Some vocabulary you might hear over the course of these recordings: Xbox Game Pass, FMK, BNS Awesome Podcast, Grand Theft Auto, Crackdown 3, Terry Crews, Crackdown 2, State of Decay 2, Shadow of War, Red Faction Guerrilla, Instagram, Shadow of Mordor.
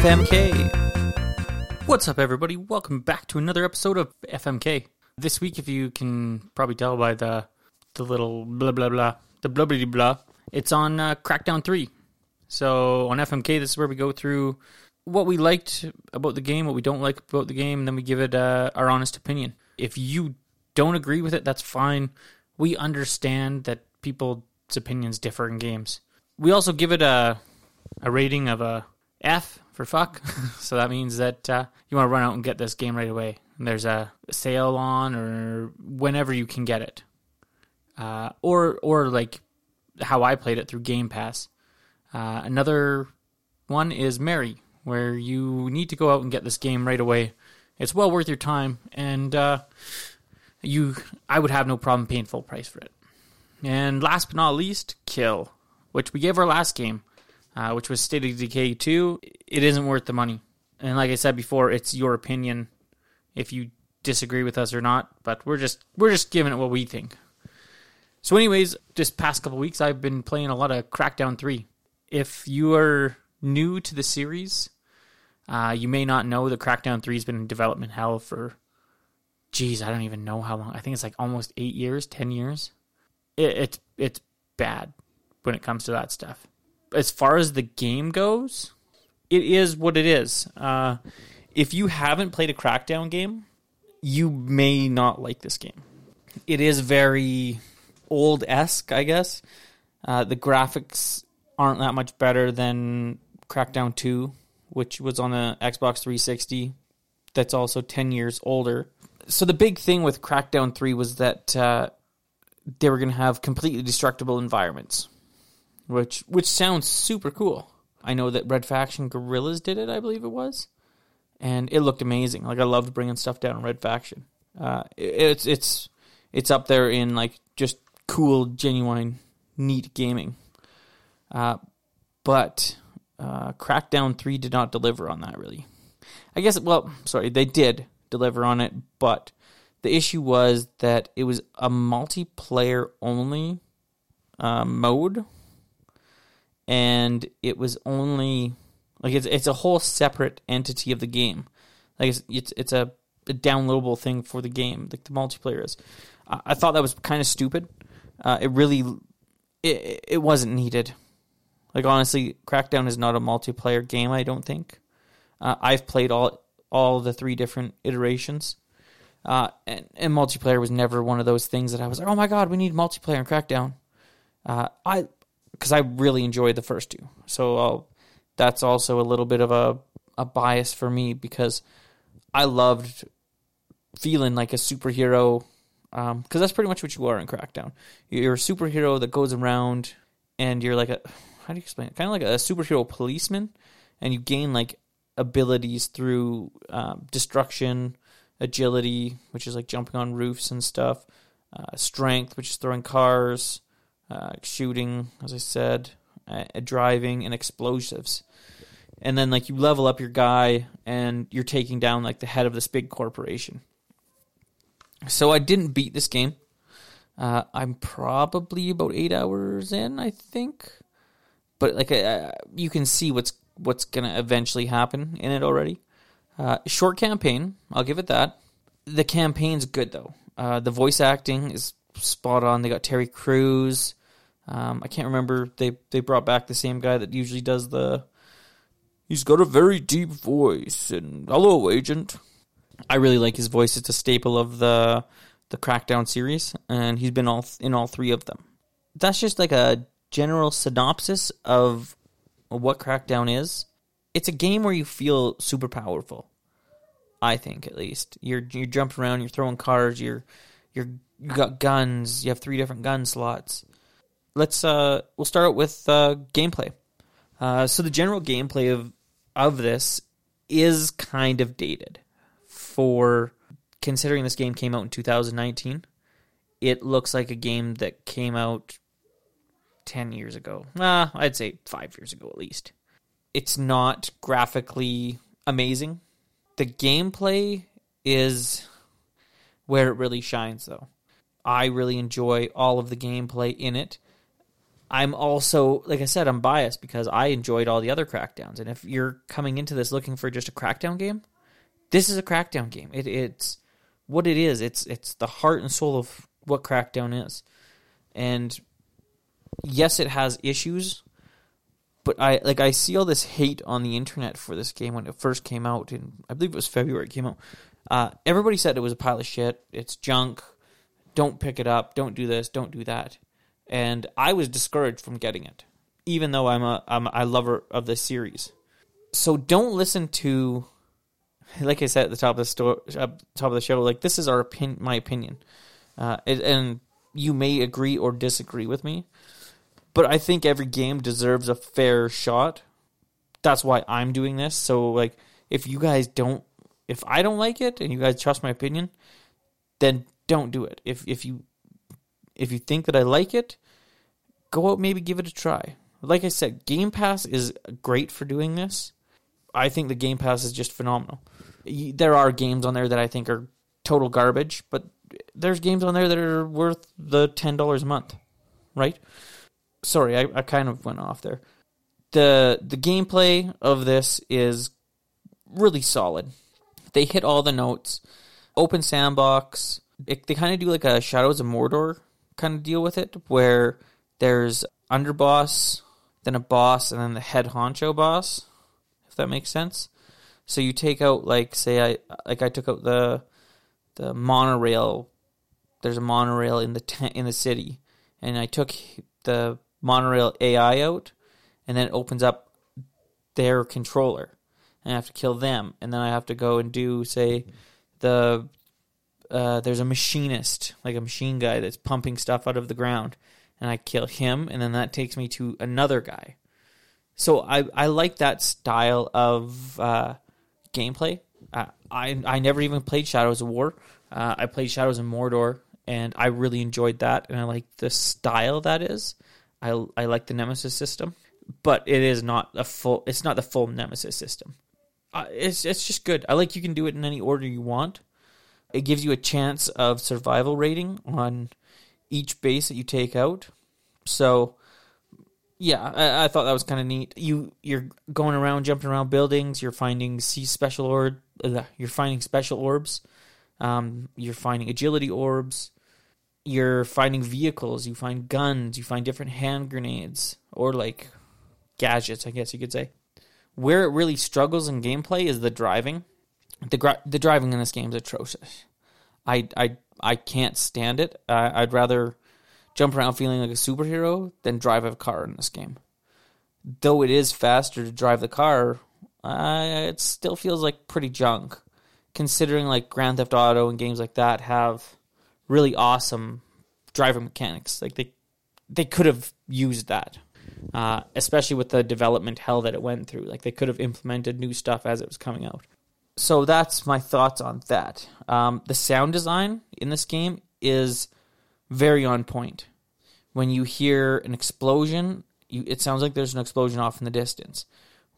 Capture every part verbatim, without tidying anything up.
F M K. What's up, everybody? Welcome back to another episode of F M K. This week, if you can probably tell by the the little blah blah blah, the blah blah blah, it's on uh, Crackdown three. So on F M K, this is where we go through what we liked about the game, what we don't like about the game, and then we give it uh, our honest opinion. If you don't agree with it, that's fine. We understand that people's opinions differ in games. We also give it a a rating of a F for fuck. So that means that uh, you want to run out and get this game right away. And there's a sale on or whenever you can get it. Uh, or or like how I played it through Game Pass. Uh, another one is Mary, where you need to go out and get this game right away. It's well worth your time, and uh, you I would have no problem paying full price for it. And last but not least, Kill, which we gave our last game. Uh, which was State of Decay two, it isn't worth the money. And like I said before, it's your opinion if you disagree with us or not, but we're just we're just giving it what we think. So anyways, this past couple weeks, I've been playing a lot of Crackdown three. If you are new to the series, uh, you may not know that Crackdown three has been in development hell for, geez, I don't even know how long. I think it's like almost eight years, ten years. It, it, it's bad when it comes to that stuff. As far as the game goes, it is what it is. Uh, if you haven't played a Crackdown game, you may not like this game. It is very old-esque, I guess. Uh, the graphics aren't that much better than Crackdown two, which was on the Xbox three sixty. That's also ten years older. So the big thing with Crackdown three was that uh, they were going to have completely destructible environments. Which which sounds super cool. I know that Red Faction Guerrillas did it, I believe it was. And it looked amazing. Like, I loved bringing stuff down in Red Faction. Uh, it, it's it's it's up there in, like, just cool, genuine, neat gaming. Uh, but uh, Crackdown three did not deliver on that, really. I guess, well, sorry, they did deliver on it, but the issue was that it was a multiplayer-only uh, mode. And it was only, like, it's it's a whole separate entity of the game. Like, it's it's, it's a, a downloadable thing for the game, like the multiplayer is. Uh, I thought that was kind of stupid. Uh, it really, it, it wasn't needed. Like, honestly, Crackdown is not a multiplayer game, I don't think. Uh, I've played all all the three different iterations. Uh, and, and multiplayer was never one of those things that I was like, oh my god, we need multiplayer in Crackdown. Uh, I... Because I really enjoyed the first two. So I'll, that's also a little bit of a, a bias for me because I loved feeling like a superhero. Because um, that's pretty much what you are in Crackdown. You're a superhero that goes around and you're like a... How do you explain it? Kind of like a superhero policeman. And you gain like abilities through um, destruction, agility, which is like jumping on roofs and stuff. Uh, strength, which is throwing cars. Uh, shooting, as I said, uh, driving, and explosives. And then, like, you level up your guy, and you're taking down, like, the head of this big corporation. So I didn't beat this game. Uh, I'm probably about eight hours in, I think. But, like, uh, you can see what's what's going to eventually happen in it already. Uh, short campaign, I'll give it that. The campaign's good, though. Uh, the voice acting is spot on. They got Terry Crews. Um, I can't remember. They they brought back the same guy that usually does the... He's got a very deep voice, and hello, agent. I really like his voice. It's a staple of the the Crackdown series, and he's been all in all three of them. That's just like a general synopsis of what Crackdown is. It's a game where you feel super powerful. I think, at least. You're, you're jumping around, you're throwing cars, you're... you're you got guns. You have three different gun slots. Let's uh, we'll start out with uh, gameplay. Uh, so the general gameplay of of this is kind of dated for considering this game came out in two thousand nineteen. It looks like a game that came out ten years ago. Uh, I'd say five years ago at least. It's not graphically amazing. The gameplay is where it really shines, though. I really enjoy all of the gameplay in it. I'm also, like I said, I'm biased because I enjoyed all the other Crackdowns. And if you're coming into this looking for just a Crackdown game, this is a Crackdown game. It, it's what it is. It's it's the heart and soul of what Crackdown is. And yes, it has issues, but I like I see all this hate on the internet for this game when it first came out, and I believe it was February it came out. Uh, everybody said it was a pile of shit. It's junk. Don't pick it up. Don't do this. Don't do that. And I was discouraged from getting it, even though I'm a I'm a lover of this series. So don't listen to, like I said at the top of the sto- top of the show, like this is our opin- my opinion, uh, it, and you may agree or disagree with me. But I think every game deserves a fair shot. That's why I'm doing this. So like, if you guys don't, if I don't like it, and you guys trust my opinion, then don't do it. If if you if you think that I like it, go out, maybe give it a try. Like I said, Game Pass is great for doing this. I think the Game Pass is just phenomenal. There are games on there that I think are total garbage, but there's games on there that are worth the ten dollars a month, right? Sorry, I, I kind of went off there. The the gameplay of this is really solid. They hit all the notes. Open sandbox. It, they kind of do like a Shadows of Mordor kind of deal with it, where there's underboss, then a boss, and then the head honcho boss, if that makes sense. So you take out, like, say, I like I took out the the monorail. There's a monorail in the ten, in the city, and I took the monorail A I out, and then it opens up their controller, and I have to kill them, and then I have to go and do, say, the uh, there's a machinist, like a machine guy that's pumping stuff out of the ground, and I kill him, and then that takes me to another guy. So I, I like that style of uh, gameplay. Uh, I I never even played Shadows of War. Uh, I played Shadows of Mordor, and I really enjoyed that, and I like the style that is. I I like the Nemesis system, but it is not a full. It's not the full Nemesis system. Uh, it's it's just good. I like you can do it in any order you want. It gives you a chance of survival rating on each base that you take out. So, yeah, I, I thought that was kind of neat. You you're going around, jumping around buildings. You're finding sea special orb. Uh, you're finding special orbs. Um, you're finding agility orbs. You're finding vehicles, you find guns, you find different hand grenades, or like gadgets, I guess you could say. Where it really struggles in gameplay is the driving. The gri- the driving in this game is atrocious. I I I can't stand it. Uh, I'd rather jump around feeling like a superhero than drive a car in this game. Though it is faster to drive the car, uh, it still feels like pretty junk, considering like Grand Theft Auto and games like that have really awesome driver mechanics. Like they, they could have used that, uh, especially with the development hell that it went through. Like they could have implemented new stuff as it was coming out. So that's my thoughts on that. Um, the sound design in this game is very on point. When you hear an explosion, you, it sounds like there's an explosion off in the distance.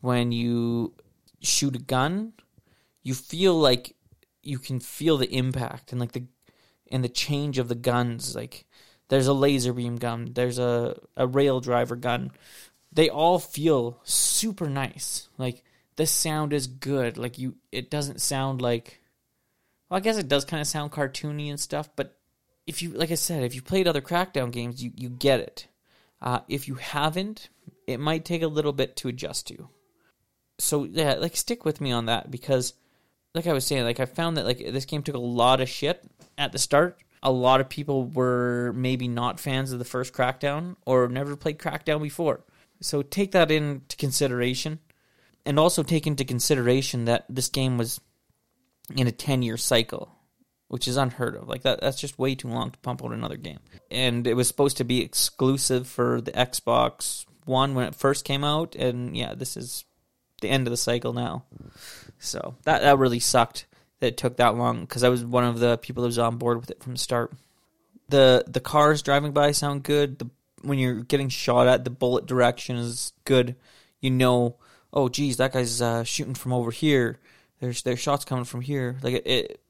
When you shoot a gun, you feel like you can feel the impact and like the and the change of the guns. Like there's a laser beam gun, there's a, a rail driver gun. They all feel super nice. Like the sound is good. Like you, it doesn't sound like, well, I guess it does kind of sound cartoony and stuff, but if you, like I said, if you played other Crackdown games, you, you get it. Uh, if you haven't, it might take a little bit to adjust to. So yeah, like stick with me on that, because like I was saying, like I found that like this game took a lot of shit at the start. A lot of people were maybe not fans of the first Crackdown or never played Crackdown before. So take that into consideration. And also take into consideration that this game was in a ten-year cycle, which is unheard of. Like that that's just way too long to pump out another game. And it was supposed to be exclusive for the Xbox One when it first came out, and yeah, this is the end of the cycle now. So that, that really sucked. It took that long, because I was one of the people that was on board with it from the start. The the cars driving by sound good. The, when you're getting shot at, the bullet direction is good. You know, oh, geez, that guy's uh, shooting from over here. There's there's shots coming from here. Like it, it,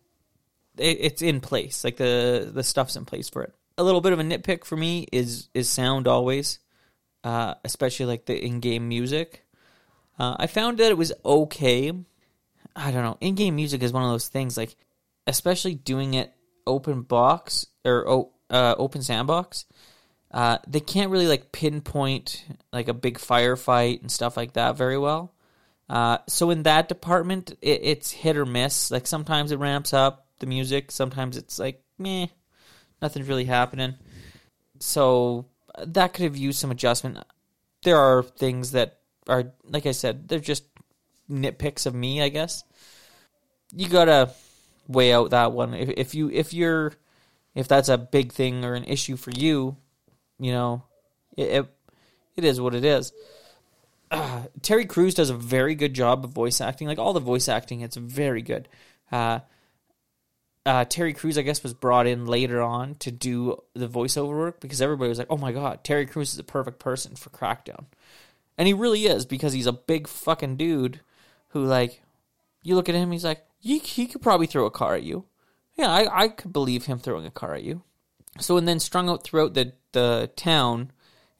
it it's in place. Like the, the stuff's in place for it. A little bit of a nitpick for me is is sound always. uh, especially like the in-game music. Uh, I found that it was okay. I don't know. In-game music is one of those things, like, especially doing it open box or uh, open sandbox. Uh, they can't really like pinpoint like a big firefight and stuff like that very well. Uh, so in that department, it, it's hit or miss. Like sometimes it ramps up the music, sometimes it's like meh, nothing's really happening. So that could have used some adjustment. There are things that are, like I said, they're just nitpicks of me, I guess. You gotta weigh out that one. If, if you if you're if that's a big thing or an issue for you. You know, it, it it is what it is. Uh, Terry Crews does a very good job of voice acting. Like, all the voice acting, it's very good. Uh, uh, Terry Crews, I guess, was brought in later on to do the voiceover work because everybody was like, oh my God, Terry Crews is the perfect person for Crackdown. And he really is, because he's a big fucking dude who, like, you look at him, he's like, he, he could probably throw a car at you. Yeah, I, I could believe him throwing a car at you. So, and then strung out throughout the the town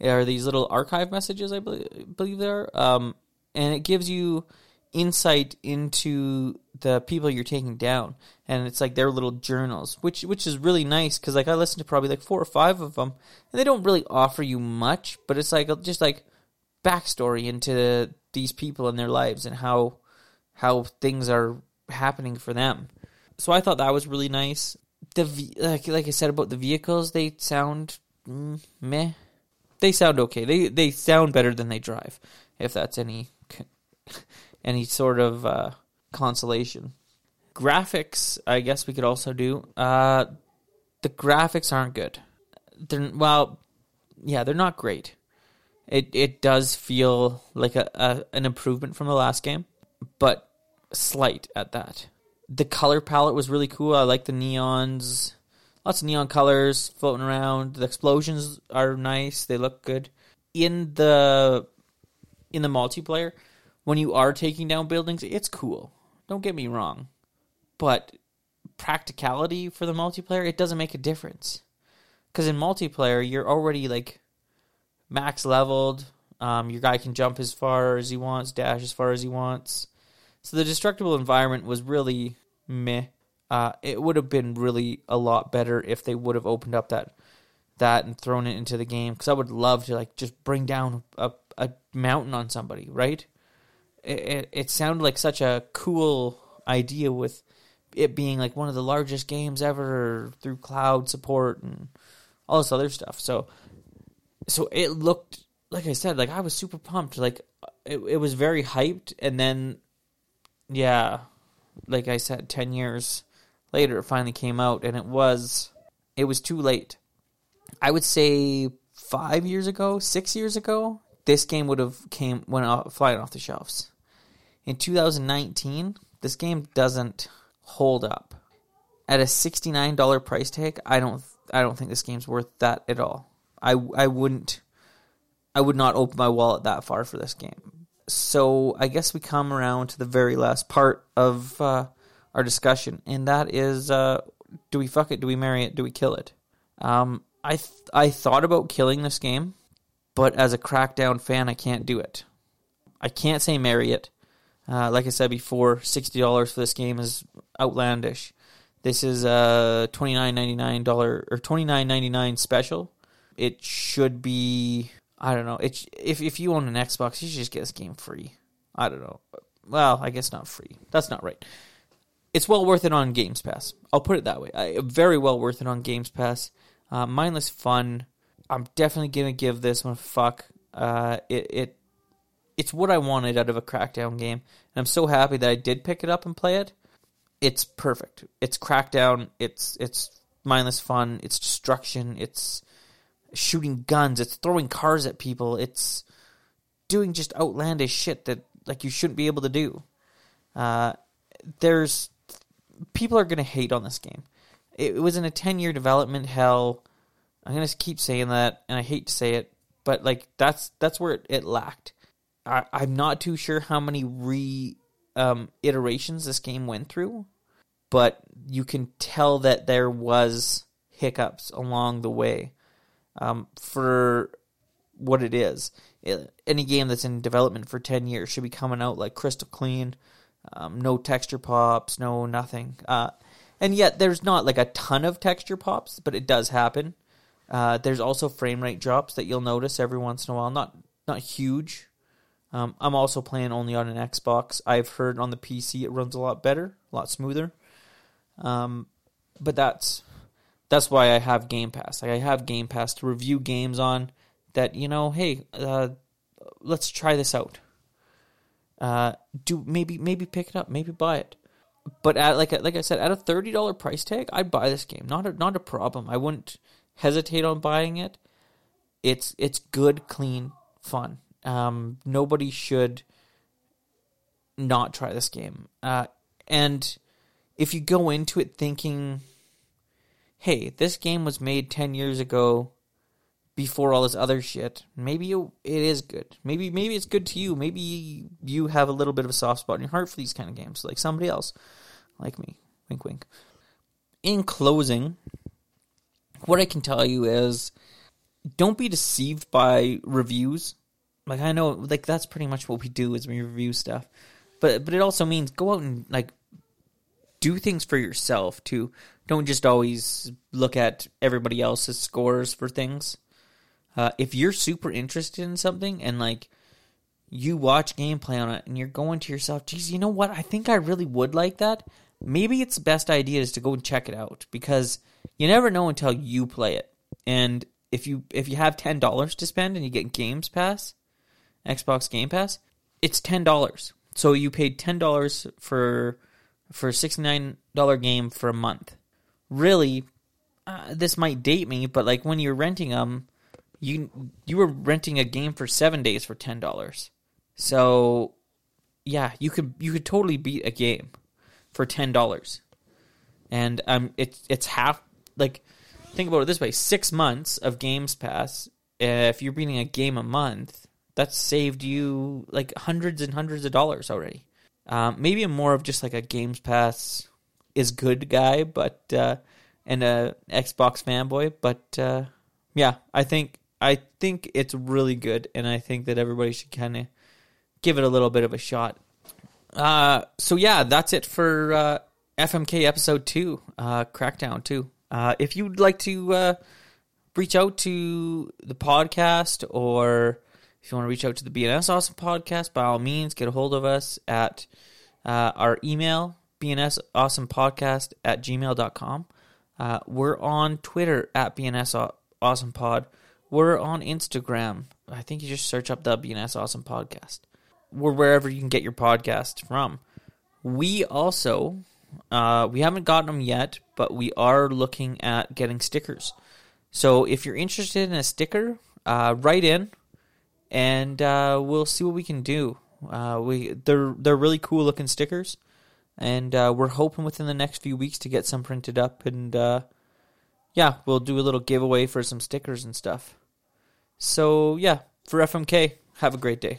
are these little archive messages, I believe, believe they are. Um, and it gives you insight into the people you're taking down. And it's like their little journals, which which is really nice, because like I listened to probably like four or five of them, and they don't really offer you much, but it's like just like backstory into these people and their lives and how how things are happening for them. So I thought that was really nice. The like like I said about the vehicles, they sound... Mm, meh. They sound okay. They they sound better than they drive, if that's any any sort of uh, consolation. Graphics, I guess we could also do. Uh, the graphics aren't good. They're well, yeah, they're not great. It it does feel like a, a an improvement from the last game, but slight at that. The color palette was really cool. I like the neons. Lots of neon colors floating around. The explosions are nice. They look good. In the in the multiplayer, when you are taking down buildings, it's cool. Don't get me wrong. But practicality for the multiplayer, it doesn't make a difference. Because in multiplayer, you're already like max leveled. Um, your guy can jump as far as he wants, dash as far as he wants. So the destructible environment was really meh. Uh, it would have been really a lot better if they would have opened up that that and thrown it into the game. Because I would love to like just bring down a, a mountain on somebody, right? It, it, it sounded like such a cool idea with it being like one of the largest games ever through cloud support and all this other stuff. So, so it looked, like I said, like I was super pumped. Like it, it was very hyped, and then, yeah, like I said, ten years... later, it finally came out, and it was, it was too late. I would say five years ago, six years ago, this game would have came went off, flying off the shelves. In two thousand nineteen, this game doesn't hold up. At a sixty-nine dollars price tag, I don't, I don't think this game's worth that at all. I, I wouldn't, I would not open my wallet that far for this game. So I guess we come around to the very last part of Uh, our discussion, and that is, uh, do we fuck it, do we marry it, do we kill it? Um, I th- I thought about killing this game, but as a Crackdown fan, I can't do it. I can't say marry it. Uh, like I said before, sixty dollars for this game is outlandish. This is a twenty-nine ninety-nine dollars or twenty-nine ninety-nine special. It should be, I don't know, it, if, if you own an Xbox, you should just get this game free. I don't know. Well, I guess not free. That's not right. It's well worth it on Games Pass. I'll put it that way. I, very well worth it on Games Pass. Uh, mindless fun. I'm definitely going to give this one a fuck. Uh, it, it It's what I wanted out of a Crackdown game. And I'm so happy that I did pick it up and play it. It's perfect. It's Crackdown. It's it's mindless fun. It's destruction. It's shooting guns. It's throwing cars at people. It's doing just outlandish shit that like you shouldn't be able to do. Uh, there's... People are going to hate on this game. It was in a ten-year development hell. I'm going to keep saying that, and I hate to say it, but like that's that's where it, it lacked. I, I'm not too sure how many re um, iterations this game went through, but you can tell that there was hiccups along the way. Um, for what it is. It, any game that's in development for ten years should be coming out like crystal clean. Um, no texture pops, no nothing. Uh, and yet there's not like a ton of texture pops, but it does happen. Uh, there's also frame rate drops that you'll notice every once in a while. Not not huge. Um, I'm also playing only on an Xbox. I've heard on the P C it runs a lot better, a lot smoother. Um, but that's that's why I have Game Pass. Like I have Game Pass to review games on that, you know, hey, uh, let's try this out. Uh, do maybe maybe pick it up, maybe buy it. But at, like like I said, at a thirty dollars price tag, I'd buy this game. Not a, not a problem. I wouldn't hesitate on buying it. It's it's good, clean, fun. Um, nobody should not try this game. Uh, and if you go into it thinking, hey, this game was made ten years ago before all this other shit, maybe it, it is good. Maybe maybe it's good to you. Maybe you have a little bit of a soft spot in your heart for these kind of games, like somebody else, like me. Wink, wink. In closing, what I can tell you is don't be deceived by reviews. Like, I know, like, that's pretty much what we do is we review stuff. But but it also means go out and, like, do things for yourself, too. Don't just always look at everybody else's scores for things. Uh, if you're super interested in something and, like, you watch gameplay on it and you're going to yourself, geez, you know what? I think I really would like that. Maybe it's the best idea is to go and check it out because you never know until you play it. And if you if you have ten dollars to spend and you get Games Pass, Xbox Game Pass, it's ten dollars. So you paid ten dollars for, for a sixty-nine dollars game for a month. Really, uh, this might date me, but like when you're renting them, you you were renting a game for seven days for ten dollars. So yeah, you could you could totally beat a game for ten dollars. And um, it's it's half, like, think about it this way, six months of Games Pass, uh, if you're beating a game a month, that's saved you like hundreds and hundreds of dollars already. Um, maybe I'm more of just like a Games Pass is good guy, but uh, and a Xbox fanboy. But uh, yeah, I think I think it's really good, and I think that everybody should kind of give it a little bit of a shot. Uh, so yeah, that's it for uh, F M K episode two, uh, Crackdown two. Uh, if you'd like to uh, reach out to the podcast or if you want to reach out to the B N S Awesome Podcast, by all means, get a hold of us at uh, our email, bnsawesomepodcast at gmail dot com. Uh, we're on Twitter at bnsawesomepod. We're on Instagram. I think you just search up the B N S Awesome Podcast. We're wherever you can get your podcast from. We also, uh, we haven't gotten them yet, but we are looking at getting stickers. So if you're interested in a sticker, uh, write in. And uh, we'll see what we can do. Uh, we they're they're really cool looking stickers, and uh, we're hoping within the next few weeks to get some printed up. And uh, yeah, we'll do a little giveaway for some stickers and stuff. So yeah, for F M K, have a great day.